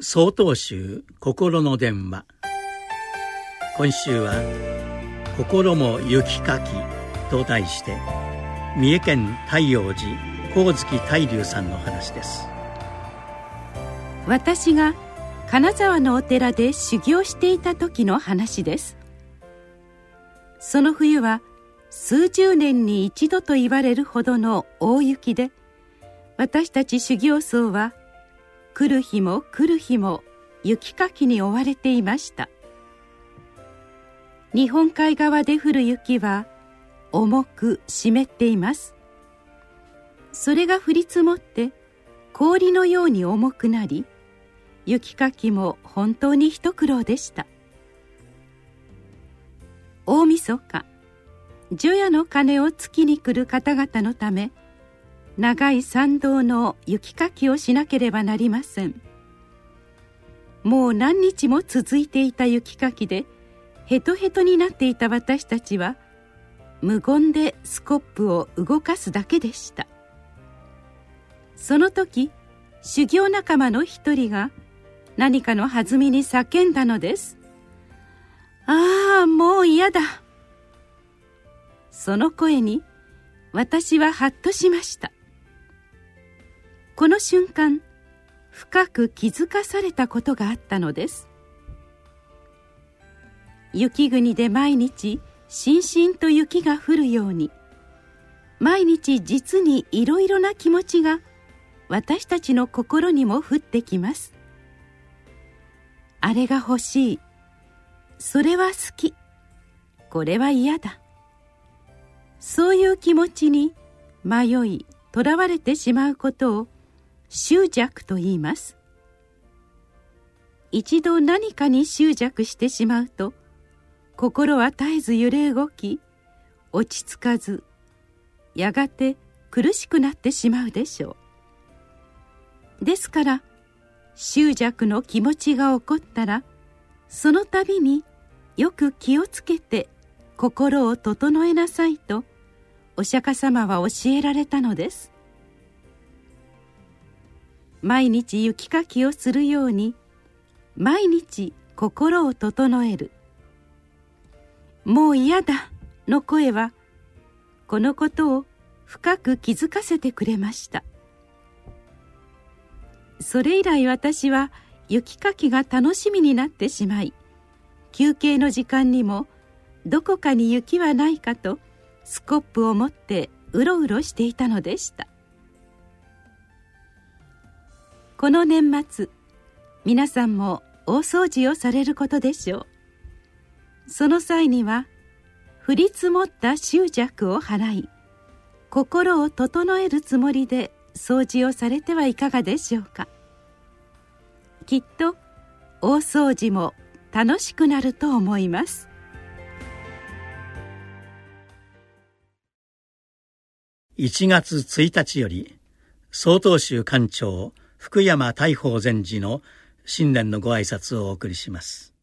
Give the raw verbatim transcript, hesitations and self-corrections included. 曹洞宗心の電話。今週は心も雪かきと題して三重県太陽寺光月大龍さんの話です。私が金沢のお寺で修行していた時の話です。その冬は数十年に一度と言われるほどの大雪で、私たち修行僧は来る日も来る日も雪かきに追われていました。日本海側で降る雪は重く湿っています。それが降り積もって氷のように重くなり、雪かきも本当に一苦労でした。大晦日、除夜の鐘をつきに来る方々のため、長い参道の雪かきをしなければなりません。もう何日も続いていた雪かきでヘトヘトになっていた私たちは、無言でスコップを動かすだけでした。その時、修行仲間の一人が何かの弾みに叫んだのです。ああ、もう嫌だ。その声に私はハッとしました。この瞬間、深く気づかされたことがあったのです。雪国で毎日しんしんと雪が降るように、毎日実にいろいろな気持ちが私たちの心にも降ってきます。あれが欲しい、それは好き、これは嫌だ。そういう気持ちに迷い、とらわれてしまうことを執着と言います。一度何かに執着してしまうと、心は絶えず揺れ動き、落ち着かず、やがて苦しくなってしまうでしょう。ですから執着の気持ちが起こったら、その度によく気をつけて心を整えなさいとお釈迦様は教えられたのです。毎日雪かきをするように、毎日心を整える。もう嫌だの声は、このことを深く気づかせてくれました。それ以来、私は雪かきが楽しみになってしまい、休憩の時間にもどこかに雪はないかとスコップを持ってうろうろしていたのでした。この年末、皆さんも大掃除をされることでしょう。その際には、降り積もった執着を払い、心を整えるつもりで掃除をされてはいかがでしょうか。きっと大掃除も楽しくなると思います。いちがつついたちより、曹洞宗館長福山大宝禅師の新年のご挨拶をお送りします。